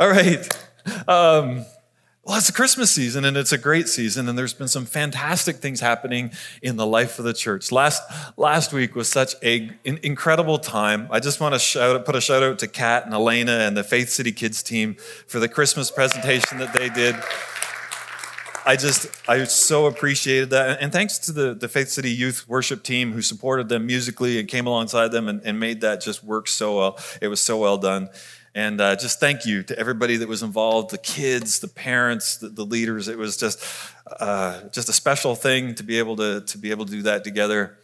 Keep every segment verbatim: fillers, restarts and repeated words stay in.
All right. Um, well, it's the Christmas season, and it's a great season, and there's been some fantastic things happening in the life of the church. Last last week was such a, an incredible time. I just want to shout, put a shout out to Kat and Elena and the Faith City Kids team for the Christmas presentation that they did. I just, I so appreciated that. And thanks to the, the Faith City Youth Worship Team who supported them musically and came alongside them and, and made that just work so well. It was so well done. And uh, just thank you to everybody that was involved, the kids, the parents, the, the leaders. It was just uh, just a special thing to be able to, to be able to do that together.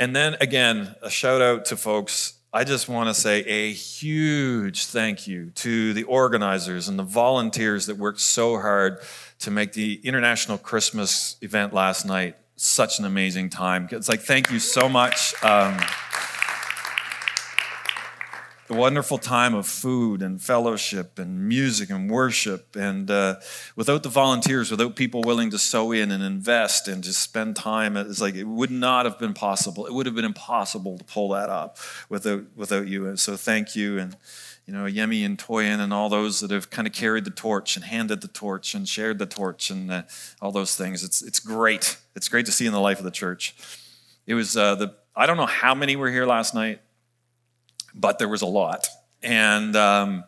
And then again, a shout out to folks. I just want to say a huge thank you to the organizers and the volunteers that worked so hard to make the International Christmas event last night such an amazing time. It's like, thank you so much. Um, the wonderful time of food and fellowship and music and worship. And uh, without the volunteers, without people willing to sow in and invest and just spend time, it's like it would not have been possible. It would have been impossible to pull that up without without you. And so thank you. And, you know, Yemi and Toyin and all those that have kind of carried the torch and handed the torch and shared the torch and uh, all those things. It's it's great. It's great to see in the life of the church. It was uh, the, I don't know how many were here last night, but there was a lot. And um,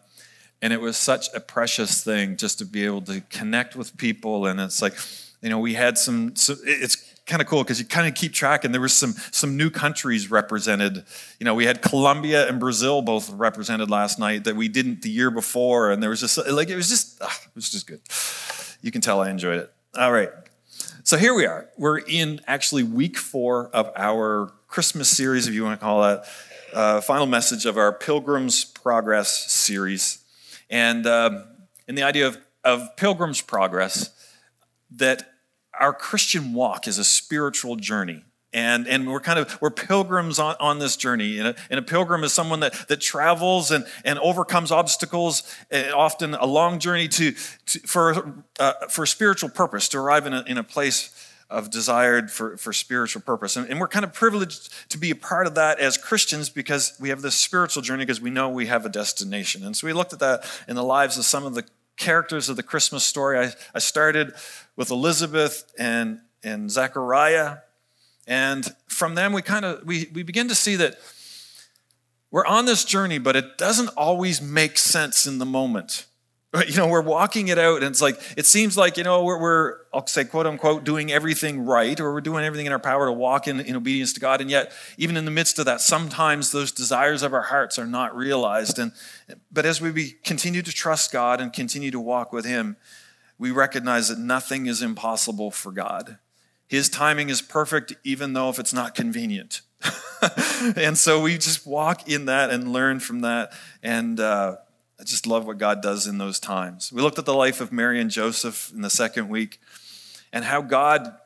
and it was such a precious thing just to be able to connect with people. And it's like, you know, we had some, so it's kind of cool because you kind of keep track. And there was some some new countries represented. You know, we had Colombia and Brazil both represented last night that we didn't the year before. And there was just, like, it was just, ah, it was just good. You can tell I enjoyed it. All right. So here we are. We're in actually week four of our Christmas series, if you want to call that. Uh, final message of our Pilgrim's Progress series. And uh, and the idea of, of Pilgrim's Progress, that our Christian walk is a spiritual journey. And and we're kind of, we're pilgrims on, on this journey. And a, and a pilgrim is someone that, that travels and, and overcomes obstacles, often a long journey to, to for uh, for spiritual purpose, to arrive in a, in a place of desired for, for spiritual purpose. And, and we're kind of privileged to be a part of that as Christians because we have this spiritual journey because we know we have a destination. And so we looked at that in the lives of some of the characters of the Christmas story. I, I started with Elizabeth and, and Zechariah. And from them, we kind of, we, we begin to see that we're on this journey, but it doesn't always make sense in the moment. You know, we're walking it out, and it's like, it seems like, you know, we're, we're, I'll say, quote unquote, doing everything right, or we're doing everything in our power to walk in, in obedience to God. And yet, even in the midst of that, sometimes those desires of our hearts are not realized. And but as we be, continue to trust God and continue to walk with Him, we recognize that nothing is impossible for God. His timing is perfect, even though if it's not convenient. And so we just walk in that and learn from that. And, uh, I just love what God does in those times. We looked at the life of Mary and Joseph in the second week and how God,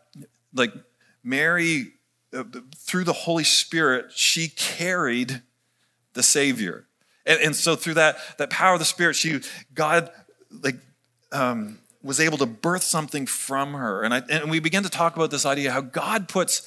like Mary, through the Holy Spirit, she carried the Savior. And, and so through that, that power of the Spirit, she God like um, was able to birth something from her. And, I, and we began to talk about this idea how God puts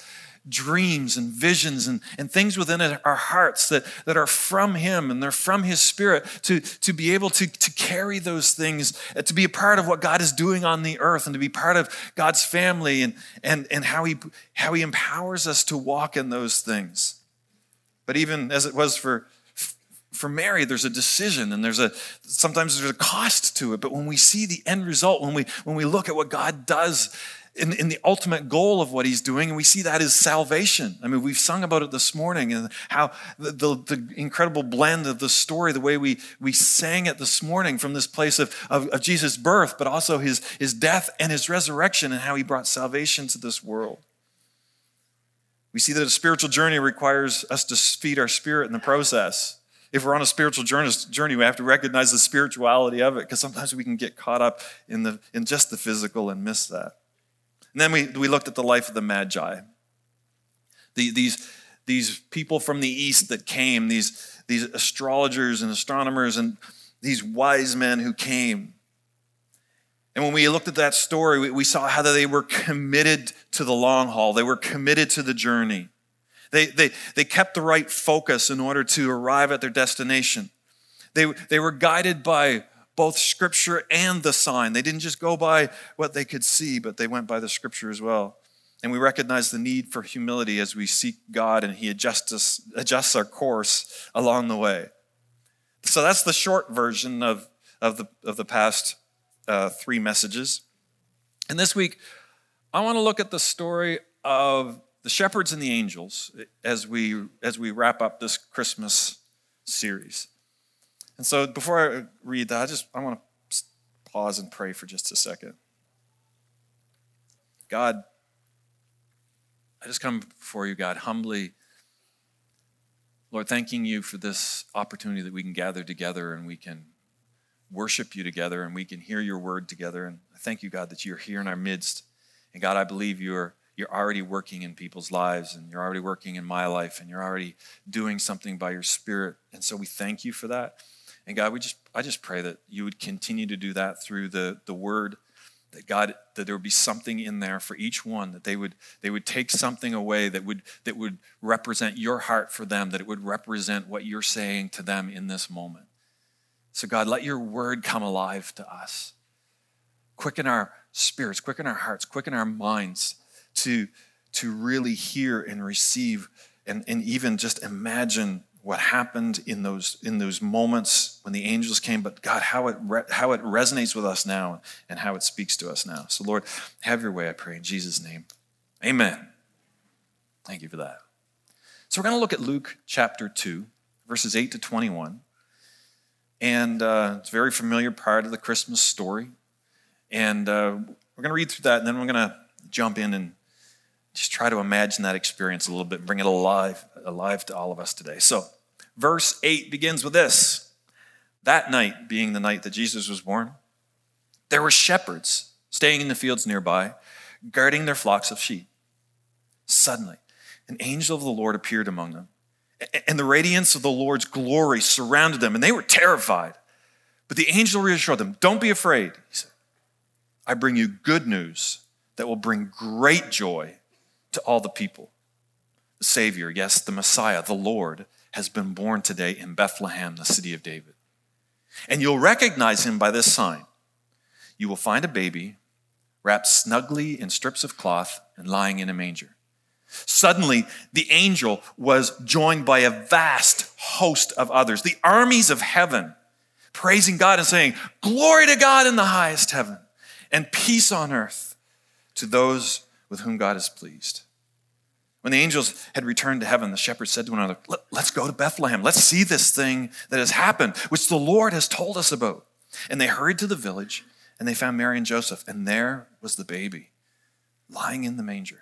dreams and visions and, and things within our hearts that, that are from Him and they're from His Spirit to, to be able to, to carry those things, to be a part of what God is doing on the earth and to be part of God's family and, and, and how he, how He empowers us to walk in those things. But even as it was for, for Mary, there's a decision and there's a, sometimes there's a cost to it. But when we see the end result, when we, when we look at what God does In, in the ultimate goal of what He's doing, and we see that is salvation. I mean, we've sung about it this morning and how the, the, the incredible blend of the story, the way we, we sang it this morning from this place of, of, of Jesus' birth, but also his, his death and His resurrection and how He brought salvation to this world. We see that a spiritual journey requires us to feed our spirit in the process. If we're on a spiritual journey, we have to recognize the spirituality of it because sometimes we can get caught up in the in just the physical and miss that. And then we, we looked at the life of the Magi, the, these, these people from the East that came, these, these astrologers and astronomers and these wise men who came. And when we looked at that story, we, we saw how they were committed to the long haul. They were committed to the journey. They, they, they kept the right focus in order to arrive at their destination. They, they were guided by both Scripture and the sign. They didn't just go by what they could see, but they went by the Scripture as well. And we recognize the need for humility as we seek God and he adjusts us, adjusts our course along the way. So that's the short version of, of, the, of the past uh, three messages. And this week, I want to look at the story of the shepherds and the angels as we as we wrap up this Christmas series. And so before I read that, I just I want to pause and pray for just a second. God, I just come before you, God, humbly. Lord, thanking you for this opportunity that we can gather together and we can worship you together and we can hear your word together. And I thank you, God, that you're here in our midst. And God, I believe you're You're already working in people's lives, and you're already working in my life, and you're already doing something by your Spirit. And so we thank you for that. And God, we just I just pray that you would continue to do that through the, the word, that God, that there would be something in there for each one, that they would they would take something away that would that would represent your heart for them, that it would represent what you're saying to them in this moment. So God, let your word come alive to us. Quicken our spirits, quicken our hearts, quicken our minds. to to really hear and receive and, and even just imagine what happened in those in those moments when the angels came, but God, how it re- how it resonates with us now and how it speaks to us now. So Lord, have your way, I pray in Jesus' name. Amen. Thank you for that. So we're going to look at Luke chapter two, verses eight to twenty-one. And uh, it's a very familiar part of the Christmas story. And uh, we're going to read through that, and then we're going to jump in and just try to imagine that experience a little bit and bring it alive, alive to all of us today. So verse eight begins with this. That night, being the night that Jesus was born, there were shepherds staying in the fields nearby, guarding their flocks of sheep. Suddenly, an angel of the Lord appeared among them, and the radiance of the Lord's glory surrounded them, and they were terrified. But the angel reassured them, "Don't be afraid," he said. "I bring you good news that will bring great joy to all the people. The Savior, yes, the Messiah, the Lord, has been born today in Bethlehem, the city of David. And you'll recognize him by this sign. You will find a baby wrapped snugly in strips of cloth and lying in a manger." Suddenly, the angel was joined by a vast host of others, the armies of heaven, praising God and saying, "Glory to God in the highest heaven, and peace on earth to those with whom God is pleased." When the angels had returned to heaven, the shepherds said to one another, "Let's go to Bethlehem. Let's see this thing that has happened, which the Lord has told us about." And they hurried to the village, and they found Mary and Joseph, and there was the baby, lying in the manger.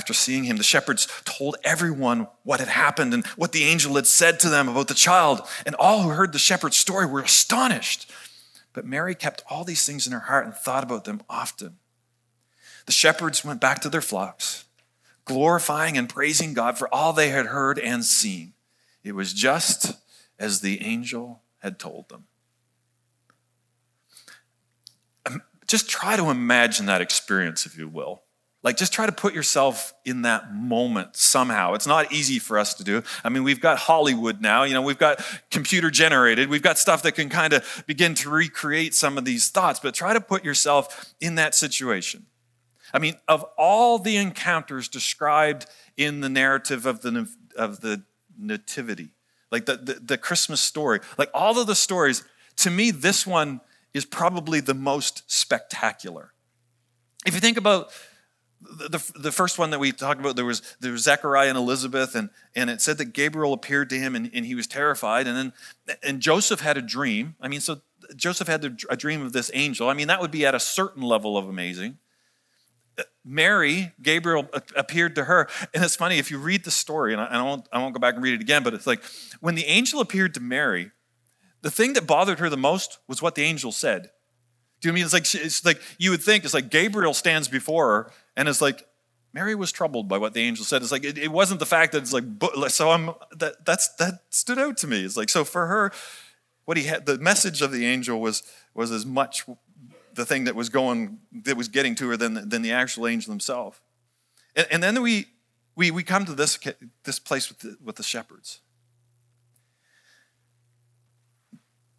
After seeing him, the shepherds told everyone what had happened and what the angel had said to them about the child, and all who heard the shepherd's story were astonished. But Mary kept all these things in her heart and thought about them often. The shepherds went back to their flocks, glorifying and praising God for all they had heard and seen. It was just as the angel had told them. Just try to imagine that experience, if you will. Like, just try to put yourself in that moment somehow. It's not easy for us to do. I mean, we've got Hollywood now. You know, we've got computer generated. We've got stuff that can kind of begin to recreate some of these thoughts. But try to put yourself in that situation. I mean, of all the encounters described in the narrative of the of the nativity, like the, the, the Christmas story, like all of the stories, to me, this one is probably the most spectacular. If you think about the, the, the first one that we talked about, there was, there was Zechariah and Elizabeth, and, and it said that Gabriel appeared to him, and, and he was terrified. And then and Joseph had a dream. I mean, so Joseph had a dream of this angel. I mean, that would be at a certain level of amazing. Mary, Gabriel appeared to her. And it's funny, if you read the story, and I won't, I won't go back and read it again, but it's like when the angel appeared to Mary, the thing that bothered her the most was what the angel said. Do you know what I mean? It's like, it's like you would think, it's like Gabriel stands before her, and it's like, Mary was troubled by what the angel said. It's like, it, it wasn't the fact that it's like, so I'm, that, that's, that stood out to me. It's like, so for her, what he had, the message of the angel was, was as much the thing that was going, that was getting to her than, than the actual angel himself. And, and then we we we come to this this place with the, with the shepherds.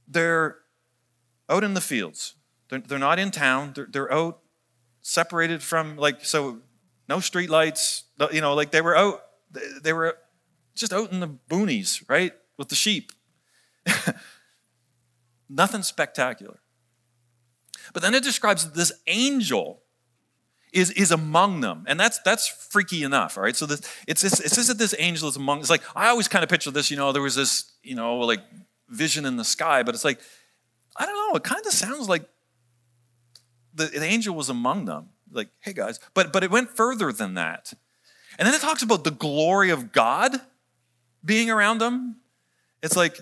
They're out in the fields. They're, they're not in town. They're, they're out, separated from, like, so no streetlights. You know, like they were out. They were just out in the boonies, right, with the sheep. Nothing spectacular. But then it describes that this angel is is among them, and that's that's freaky enough, all right? So this, it's this, it's just that this angel is among. It's like I always kind of picture this, you know, there was this, you know, like vision in the sky, but it's like I don't know. It kind of sounds like the, the angel was among them, like, hey guys. But but it went further than that, and then it talks about the glory of God being around them. It's like,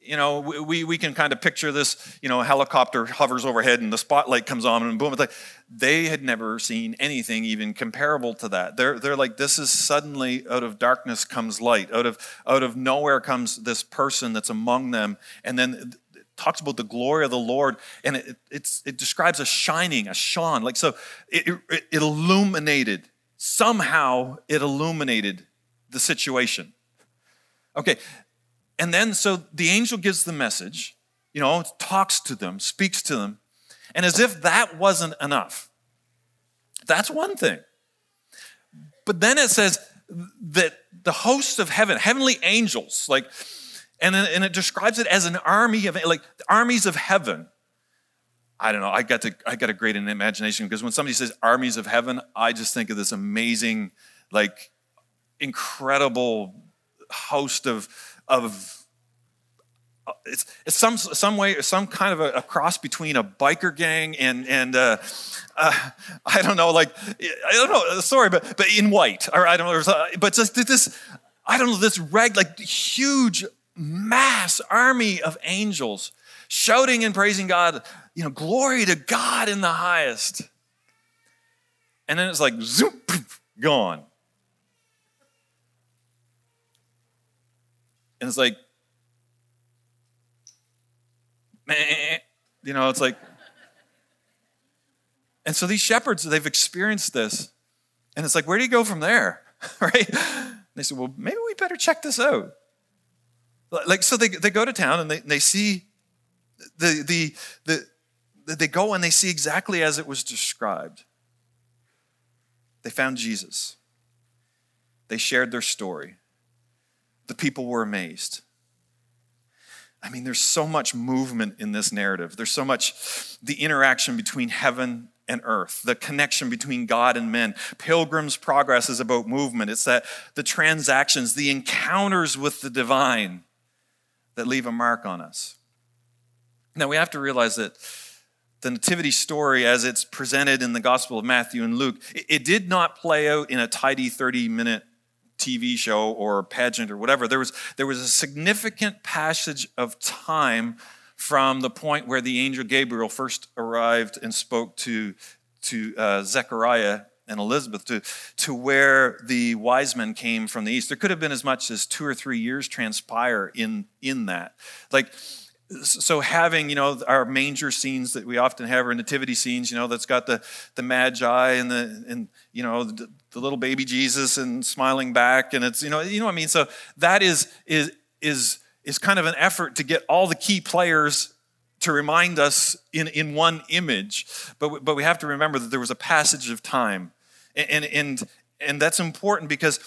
you know, we we can kind of picture this, you know, a helicopter hovers overhead and the spotlight comes on and boom, it's like, they had never seen anything even comparable to that. They're they're like, this is suddenly out of darkness comes light, out of out of nowhere comes this person that's among them. And then it talks about the glory of the Lord, and it it's, it describes a shining, a shone, like so it, it, it illuminated, somehow it illuminated the situation. Okay. And then, so the angel gives the message, you know, talks to them, speaks to them. And as if that wasn't enough. That's one thing. But then it says that the hosts of heaven, heavenly angels, like, and, and it describes it as an army of, like, armies of heaven. I don't know, I got to, I got a great imagination, because when somebody says armies of heaven, I just think of this amazing, like, incredible host of, Of it's, it's some some way some kind of a, a cross between a biker gang and and uh, uh, I don't know, like I don't know, sorry, but but in white, or I don't know, but just this I don't know this rag like huge mass army of angels shouting and praising God, you know, glory to God in the highest, and then it's like zoom, gone. And it's like, meh, you know, it's like. And so these shepherds, they've experienced this. And it's like, where do you go from there? Right? And they said, well, maybe we better check this out. Like, so they, they go to town and they, they see, the, the the the they go and they see exactly as it was described. They found Jesus. They shared their story. The people were amazed. I mean, there's so much movement in this narrative. There's so much the interaction between heaven and earth, the connection between God and men. Pilgrim's Progress is about movement. It's that the transactions, the encounters with the divine that leave a mark on us. Now, we have to realize that the nativity story, as it's presented in the Gospel of Matthew and Luke, it, it did not play out in a tidy thirty-minute T V show or pageant or whatever. There was there was a significant passage of time from the point where the angel Gabriel first arrived and spoke to to uh, Zechariah and Elizabeth to to where the wise men came from the east. There could have been as much as two or three years transpire in in that. Like, so having, you know, our manger scenes that we often have, our nativity scenes, you know, that's got the the Magi and the and you know the, the little baby Jesus and smiling back, and it's, you know, you know what I mean. So that is is is is kind of an effort to get all the key players to remind us in in one image. But we, but we have to remember that there was a passage of time, and and and that's important because.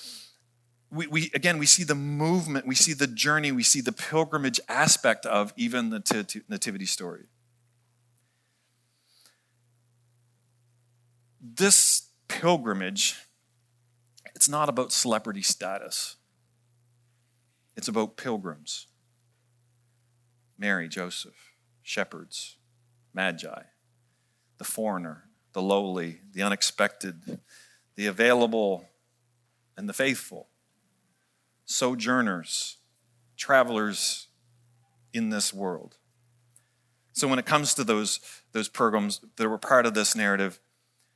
We, we again, we see the movement, we see the journey, we see the pilgrimage aspect of even the nativity story. This pilgrimage, it's not about celebrity status. It's about pilgrims. Mary, Joseph, shepherds, Magi, the foreigner, the lowly, the unexpected, the available, and the faithful. Sojourners, travelers in this world. So when it comes to those, those pilgrims that were part of this narrative,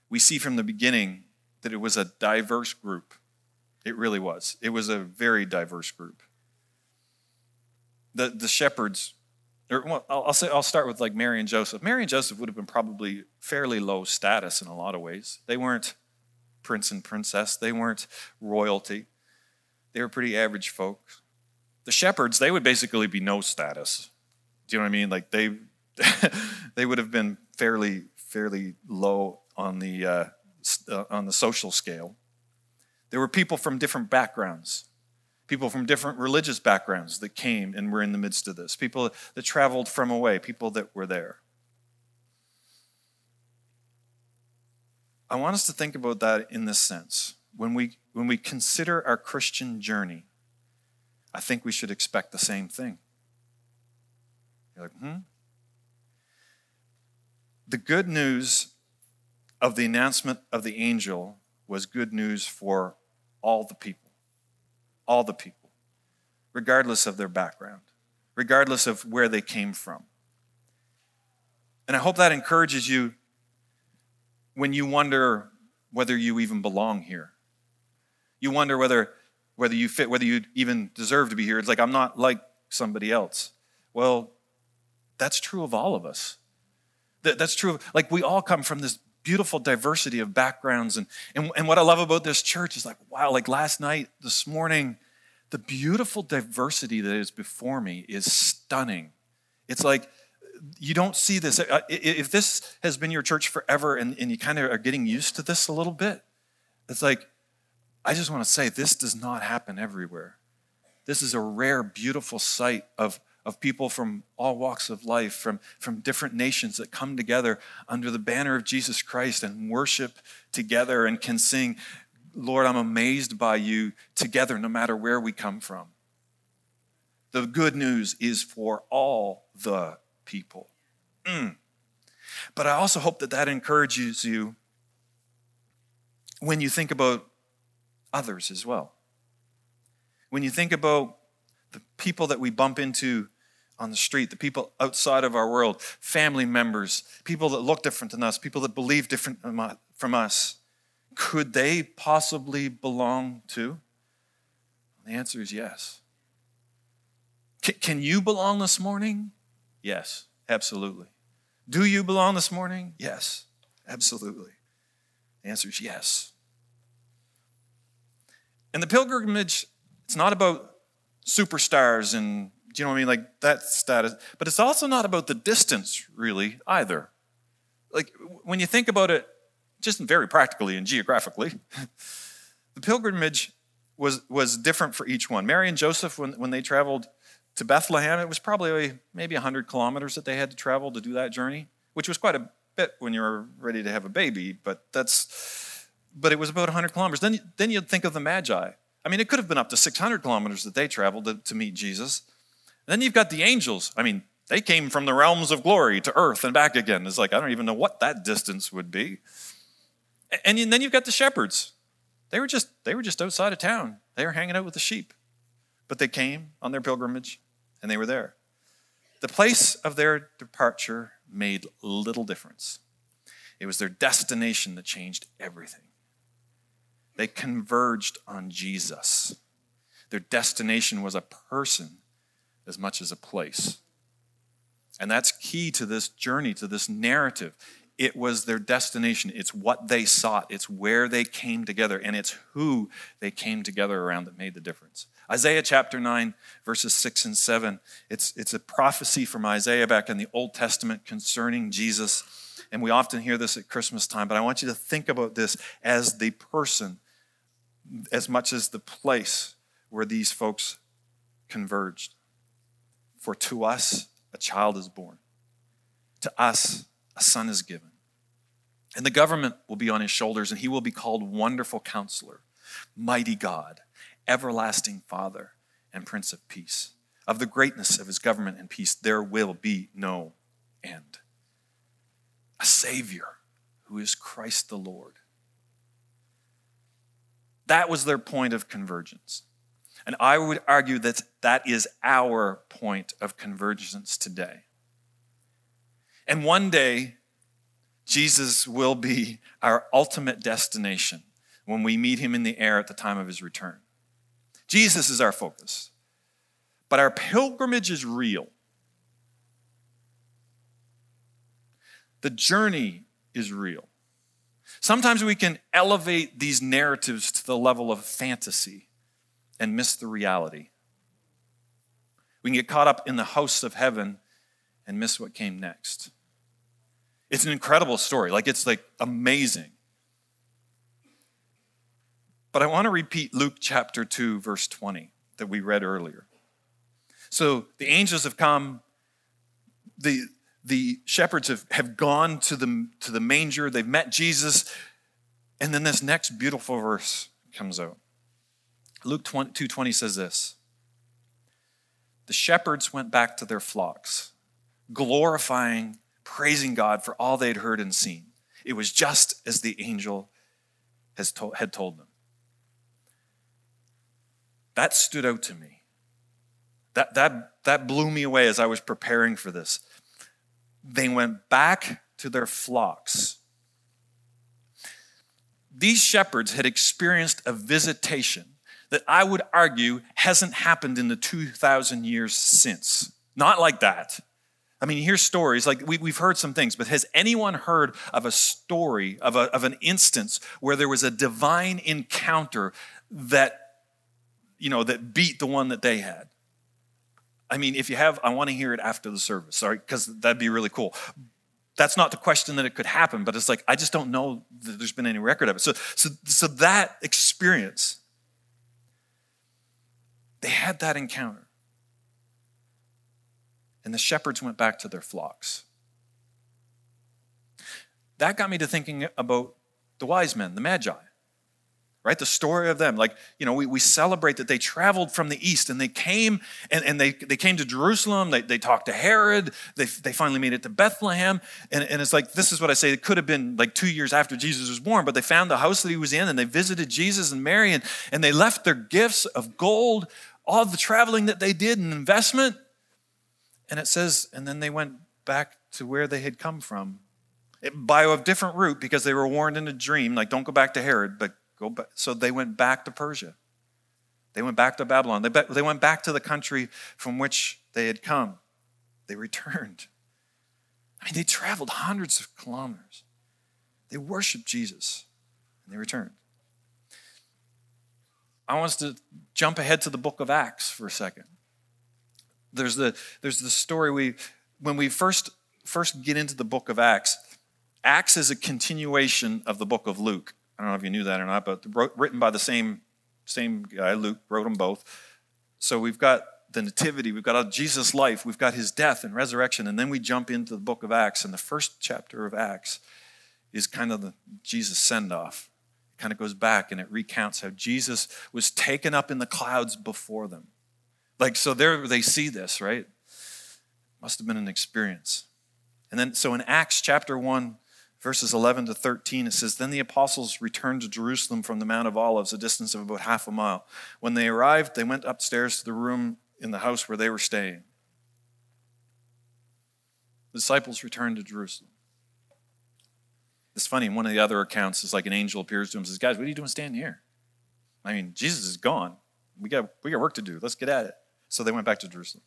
we see from the beginning that it was a diverse group. It really was. It was a very diverse group. The the shepherds, or well, I'll say I'll start with like Mary and Joseph. Mary and Joseph would have been probably fairly low status in a lot of ways. They weren't prince and princess. They weren't royalty. They were pretty average folk. The shepherds, they would basically be no status. Do you know what I mean? Like they, they would have been fairly fairly low on the uh, uh, on the social scale. There were people from different backgrounds, people from different religious backgrounds that came and were in the midst of this, people that traveled from away, people that were there. I want us to think about that in this sense. When we when we consider our Christian journey, I think we should expect the same thing. You're like, hmm? The good news of the announcement of the angel was good news for all the people, all the people, regardless of their background, regardless of where they came from. And I hope that encourages you when you wonder whether you even belong here. You wonder whether whether you fit, whether you even deserve to be here. It's like, I'm not like somebody else. Well, that's true of all of us. That, that's true. Of, like, we all come from this beautiful diversity of backgrounds. And, and, and what I love about this church is like, wow, like last night, this morning, the beautiful diversity that is before me is stunning. It's like, you don't see this. If this has been your church forever and, and you kind of are getting used to this a little bit, it's like, I just want to say this does not happen everywhere. This is a rare, beautiful sight of, of people from all walks of life, from, from different nations that come together under the banner of Jesus Christ and worship together and can sing, Lord, I'm amazed by you, together, no matter where we come from. The good news is for all the people. Mm. But I also hope that that encourages you when you think about others as well. When you think about the people that we bump into on the street, the people outside of our world, family members, people that look different than us, people that believe different from us, could they possibly belong too? The answer is yes. C- can you belong this morning? Yes, absolutely. Do you belong this morning? Yes, absolutely. The answer is yes. And the pilgrimage, it's not about superstars and, do you know what I mean, like that status. But it's also not about the distance, really, either. Like, when you think about it, just very practically and geographically, the pilgrimage was was different for each one. Mary and Joseph, when, when they traveled to Bethlehem, it was probably maybe one hundred kilometers that they had to travel to do that journey, which was quite a bit when you were ready to have a baby, but that's... But it was about one hundred kilometers. Then, then you'd think of the Magi. I mean, it could have been up to six hundred kilometers that they traveled to, to meet Jesus. And then you've got the angels. I mean, they came from the realms of glory to earth and back again. It's like, I don't even know what that distance would be. And, and then you've got the shepherds. They were just they were just outside of town. They were hanging out with the sheep. But they came on their pilgrimage, and they were there. The place of their departure made little difference. It was their destination that changed everything. They converged on Jesus. Their destination was a person as much as a place. And that's key to this journey, to this narrative. It was their destination. It's what they sought. It's where they came together. And it's who they came together around that made the difference. Isaiah chapter nine, verses six and seven. It's, it's a prophecy from Isaiah back in the Old Testament concerning Jesus. And we often hear this at Christmas time. But I want you to think about this as the person as much as the place where these folks converged. For to us, a child is born. To us, a son is given. And the government will be on his shoulders, and he will be called Wonderful Counselor, Mighty God, Everlasting Father, and Prince of Peace. Of the greatness of his government and peace, there will be no end. A Savior who is Christ the Lord. That was their point of convergence. And I would argue that that is our point of convergence today. And one day, Jesus will be our ultimate destination when we meet him in the air at the time of his return. Jesus is our focus. But our pilgrimage is real. The journey is real. Sometimes we can elevate these narratives to the level of fantasy and miss the reality. We can get caught up in the hosts of heaven and miss what came next. It's an incredible story. Like, it's like amazing. But I want to repeat Luke chapter two, verse twenty that we read earlier. So the angels have come. The, the shepherds have, have gone to the, to the manger. They've met Jesus. And then this next beautiful verse comes out. Luke two twenty says this. The shepherds went back to their flocks, glorifying, praising God for all they'd heard and seen. It was just as the angel has to- had told them. That stood out to me. That, that, that blew me away as I was preparing for this. They went back to their flocks. These shepherds had experienced a visitation that I would argue hasn't happened in the two thousand years since. Not like that. I mean, you hear stories, like we, we've heard some things, but has anyone heard of a story, of, a, of an instance where there was a divine encounter that, you know, that beat the one that they had? I mean, if you have, I want to hear it after the service, sorry, because that'd be really cool. That's not the question that it could happen, but it's like, I just don't know that there's been any record of it. So, so, so that experience, they had that encounter. And the shepherds went back to their flocks. That got me to thinking about the wise men, the Magi, right? The story of them. Like, you know, we, we celebrate that they traveled from the east and they came and, and they, they came to Jerusalem. They, they talked to Herod. They, they finally made it to Bethlehem. And, and it's like, this is what I say. It could have been like two years after Jesus was born, but they found the house that he was in and they visited Jesus and Mary and, and they left their gifts of gold, all the traveling that they did and investment. And it says, and then they went back to where they had come from it, by a different route because they were warned in a dream, like don't go back to Herod, but go back. So they went back to Persia. They went back to Babylon. They, be, they went back to the country from which they had come. They returned. I mean, they traveled hundreds of kilometers. They worshiped Jesus and they returned. I want us to jump ahead to the book of Acts for a second. There's the there's the story we when we first first get into the book of Acts. Acts is a continuation of the book of Luke. I don't know if you knew that or not, but wrote, written by the same same guy. Luke wrote them both. So we've got the nativity, we've got Jesus' life, we've got his death and resurrection, and then we jump into the book of Acts. And the first chapter of Acts is kind of the Jesus send off. It kind of goes back and it recounts how Jesus was taken up in the clouds before them. Like, so there they see this, right? Must have been an experience. And then, so in Acts chapter one, verses eleven to thirteen, it says, Then the apostles returned to Jerusalem from the Mount of Olives, a distance of about half a mile. When they arrived, they went upstairs to the room in the house where they were staying. The disciples returned to Jerusalem. It's funny, in one of the other accounts, it's like an angel appears to him and says, Guys, what are you doing standing here? I mean, Jesus is gone. We got, we got work to do. Let's get at it. So they went back to Jerusalem.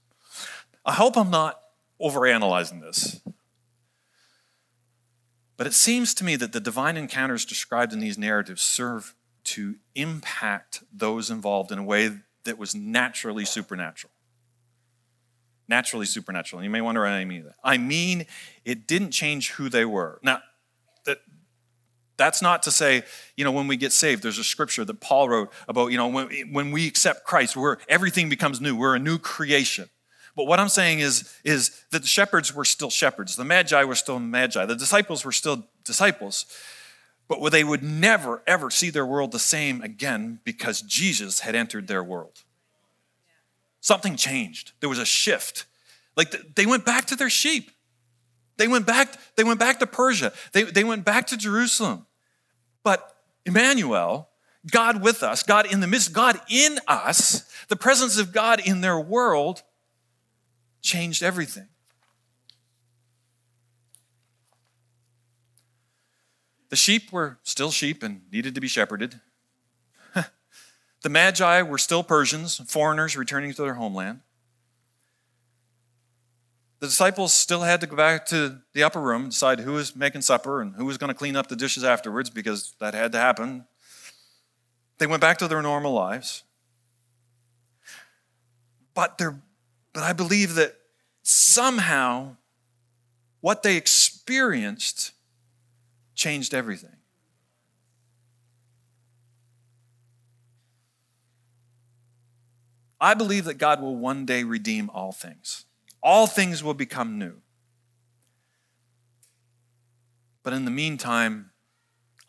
I hope I'm not overanalyzing this. But it seems to me that the divine encounters described in these narratives serve to impact those involved in a way that was naturally supernatural. Naturally supernatural. You may wonder what I mean by that. I mean, it didn't change who they were. Now, that... That's not to say, you know, when we get saved, there's a scripture that Paul wrote about, you know, when, when we accept Christ, we're, everything becomes new. We're a new creation. But what I'm saying is, is that the shepherds were still shepherds. The Magi were still Magi. The disciples were still disciples. But they would never, ever see their world the same again because Jesus had entered their world. Something changed. There was a shift. Like they went back to their sheep. They went back, they went back to Persia. They, they went back to Jerusalem. But Emmanuel, God with us, God in the midst, God in us, the presence of God in their world changed everything. The sheep were still sheep and needed to be shepherded. The Magi were still Persians, foreigners returning to their homeland. The disciples still had to go back to the upper room and decide who was making supper and who was going to clean up the dishes afterwards because that had to happen. They went back to their normal lives. But, but I believe that somehow what they experienced changed everything. I believe that God will one day redeem all things. All things will become new. But in the meantime,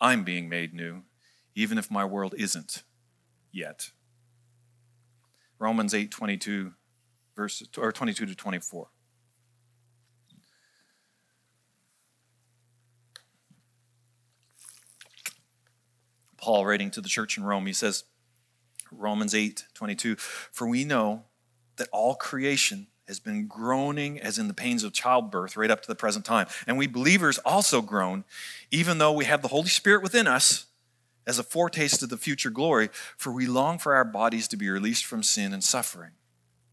I'm being made new, even if my world isn't yet. Romans eight twenty-two verses or twenty-two to twenty-four. Paul writing to the church in Rome, he says, Romans eight twenty-two, for we know that all creation has been groaning as in the pains of childbirth right up to the present time. And we believers also groan, even though we have the Holy Spirit within us as a foretaste of the future glory, for we long for our bodies to be released from sin and suffering.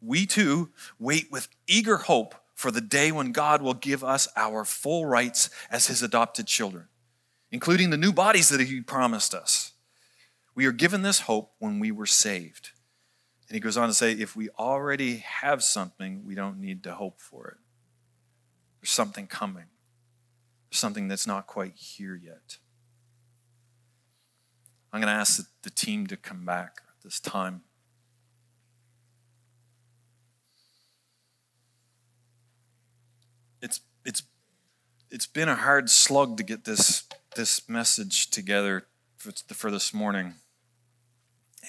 We too wait with eager hope for the day when God will give us our full rights as his adopted children, including the new bodies that he promised us. We are given this hope when we were saved. And he goes on to say, if we already have something, we don't need to hope for it. There's something coming. There's something that's not quite here yet. I'm going to ask the team to come back at this time. It's it's it's been a hard slug to get this this message together for, for this morning,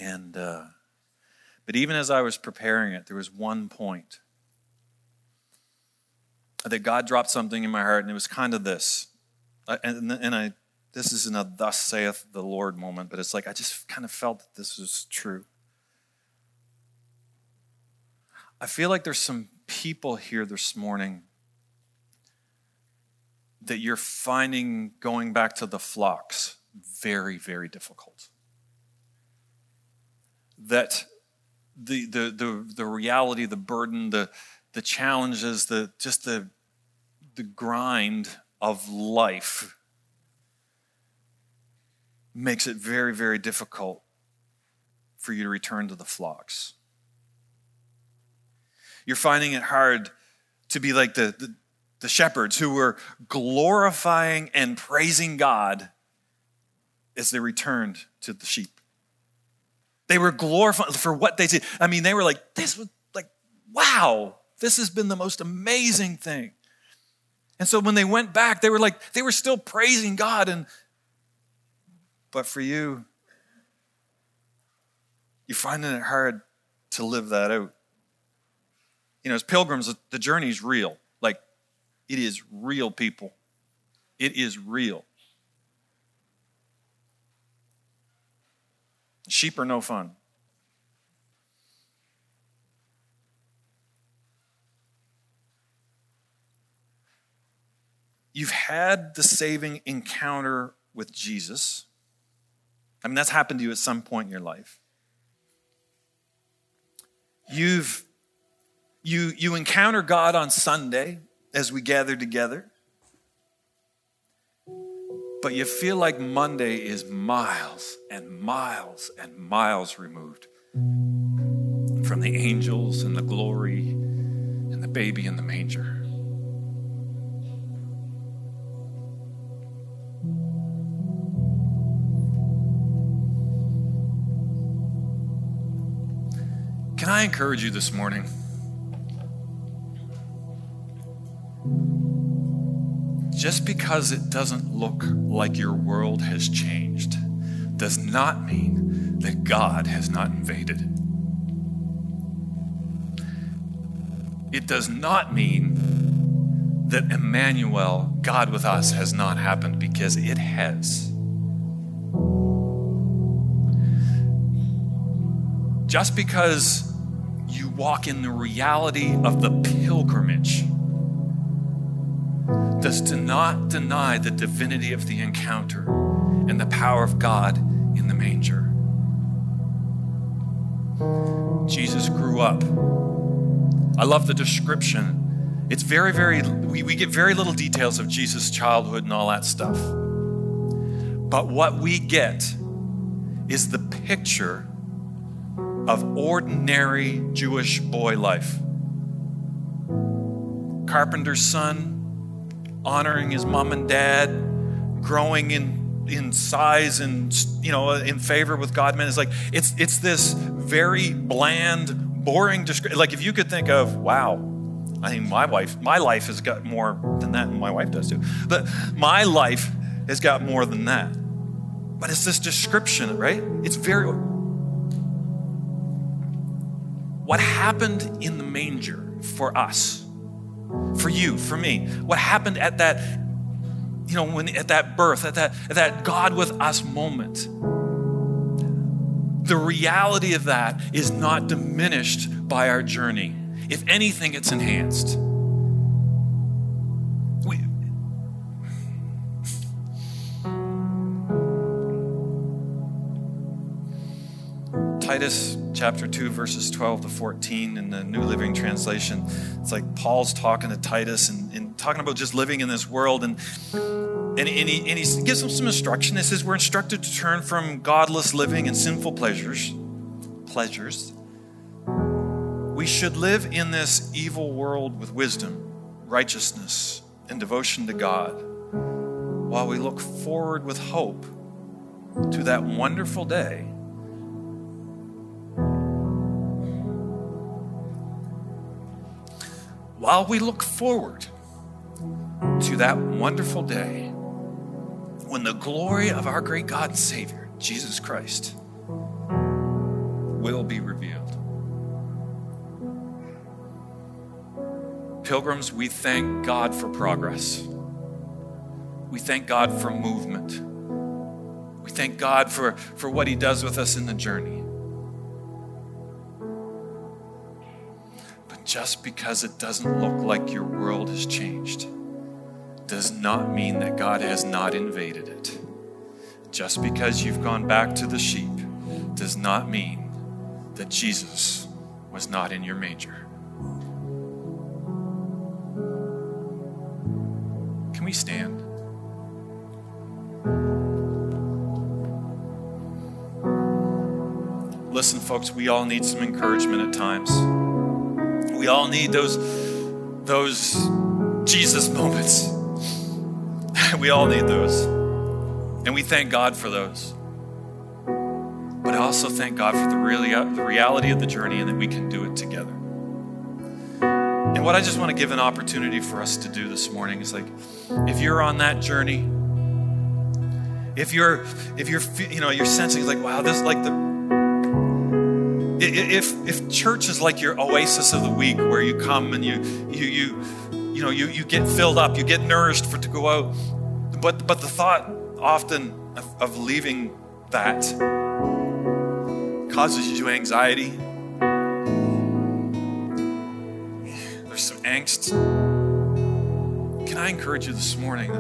and uh, but even as I was preparing it, there was one point that God dropped something in my heart, and it was kind of this, I, and and I. This isn't a thus saith the Lord moment, but it's like I just kind of felt that this was true. I feel like there's some people here this morning that you're finding going back to the flocks very, very difficult. That the the the, the reality, the burden, the the challenges, the just the the grind of life makes it very, very difficult for you to return to the flocks. You're finding it hard to be like the, the, the shepherds who were glorifying and praising God as they returned to the sheep. They were glorifying for what they did. I mean, they were like, this was like, wow, this has been the most amazing thing. And so when they went back, they were like, they were still praising God. And But for you, you're finding it hard to live that out. You know, as pilgrims, the journey's real. Like, it is real, people. It is real. Sheep are no fun. You've had the saving encounter with Jesus. I mean, that's happened to you at some point in your life. You've, you, you encounter God on Sunday as we gather together, but you feel like Monday is miles and miles and miles removed from the angels and the glory and the baby in the manger. Can I encourage you this morning? Just because it doesn't look like your world has changed does not mean that God has not invaded. It does not mean that Emmanuel, God with us, has not happened, because it has. Just because you walk in the reality of the pilgrimage does to not deny the divinity of the encounter and the power of God in the manger. Jesus grew up. I love the description. It's very, very, we, we get very little details of Jesus' childhood and all that stuff. But what we get is the picture of ordinary Jewish boy life. Carpenter's son, honoring his mom and dad, growing in, in size and, you know, in favor with God. Man, it's like, it's, it's this very bland, boring description. Like if you could think of, wow, I mean, my wife, my life has got more than that, and my wife does too. But my life has got more than that. But it's this description, right? It's very... What happened in the manger for us, for you, for me, what happened at that, you know, when at that birth, at that, at that God with us moment, the reality of that is not diminished by our journey. If anything, it's enhanced. We, Titus chapter two, verses twelve to fourteen in the New Living Translation. It's like Paul's talking to Titus and, and talking about just living in this world. And, and, and, he, and he gives him some instruction. It says, we're instructed to turn from godless living and sinful pleasures, pleasures, we should live in this evil world with wisdom, righteousness, and devotion to God, while we look forward with hope to that wonderful day. While we look forward to that wonderful day when the glory of our great God and Savior, Jesus Christ, will be revealed. Pilgrims, we thank God for progress. We thank God for movement. We thank God for, for what he does with us in the journey. But just because it doesn't look like your world has changed does not mean that God has not invaded it. Just because you've gone back to the sheep does not mean that Jesus was not in your manger. Can we stand? Listen, folks, we all need some encouragement at times. We all need those, those Jesus moments. We all need those. And we thank God for those. But I also thank God for the, really, the reality of the journey and that we can do it together. And what I just want to give an opportunity for us to do this morning is like, if you're on that journey, if you're, if you're, you know, you're sensing like, wow, this like the, if if church is like your oasis of the week where you come and you you you you know you you get filled up, you get nourished for to go out, but but the thought often of, of leaving that causes you anxiety. There's some angst. Can I encourage you this morning?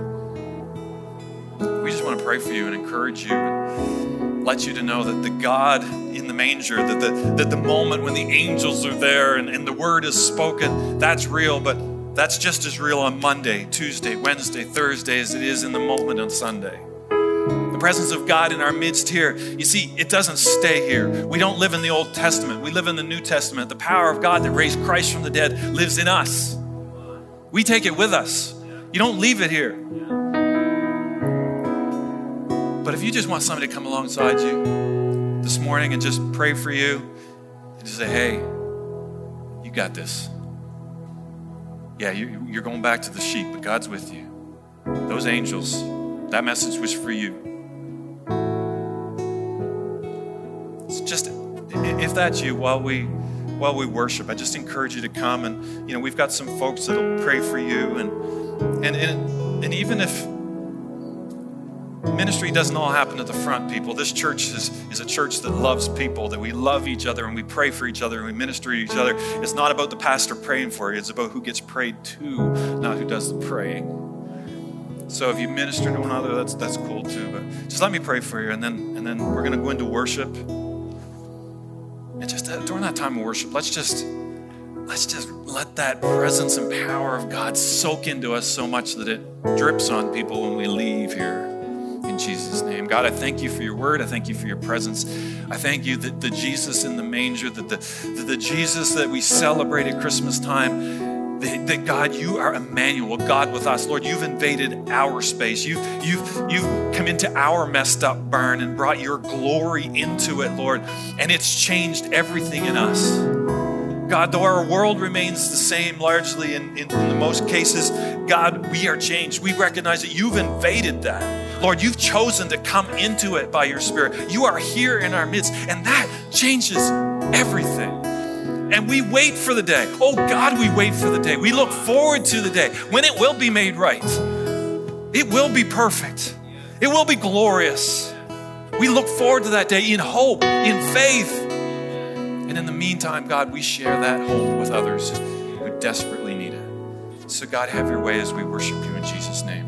We just want to pray for you and encourage you and let you to know that the God in the manger, that the, that the moment when the angels are there and, and the word is spoken, that's real, but that's just as real on Monday, Tuesday, Wednesday, Thursday as it is in the moment on Sunday. The presence of God in our midst here, you see, it doesn't stay here. We don't live in the Old Testament. We live in the New Testament. The power of God that raised Christ from the dead lives in us. We take it with us. You don't leave it here. But if you just want somebody to come alongside you this morning and just pray for you and just say, hey, you got this. Yeah, you're going back to the sheep, but God's with you. Those angels, that message was for you. Just if that's you, while we while we worship, I just encourage you to come, and you know we've got some folks that'll pray for you, and and and, and even if ministry doesn't all happen at the front, people, this church is, is a church that loves people, that we love each other and we pray for each other and we minister to each other. It's not about the pastor praying for you, it's about who gets prayed to, not who does the praying. So if you minister to one another, that's that's cool too. But just let me pray for you, and then and then we're gonna go into worship. And just during that time of worship, let's just, let's just let that presence and power of God soak into us so much that it drips on people when we leave here. In Jesus' name. God, I thank you for your word. I thank you for your presence. I thank you that the Jesus in the manger, that the, that the Jesus that we celebrate at Christmas time, that God, you are Emmanuel, God with us. Lord, you've invaded our space. You've, you've, you've come into our messed up barn and brought your glory into it, Lord. And it's changed everything in us. God, though our world remains the same largely in, in, in the most cases, God, we are changed. We recognize that you've invaded that. Lord, you've chosen to come into it by your Spirit. You are here in our midst, and that changes everything. And we wait for the day. Oh God, we wait for the day. We look forward to the day when it will be made right. It will be perfect. It will be glorious. We look forward to that day in hope, in faith. And in the meantime, God, we share that hope with others who desperately need it. So God, have your way as we worship you in Jesus' name.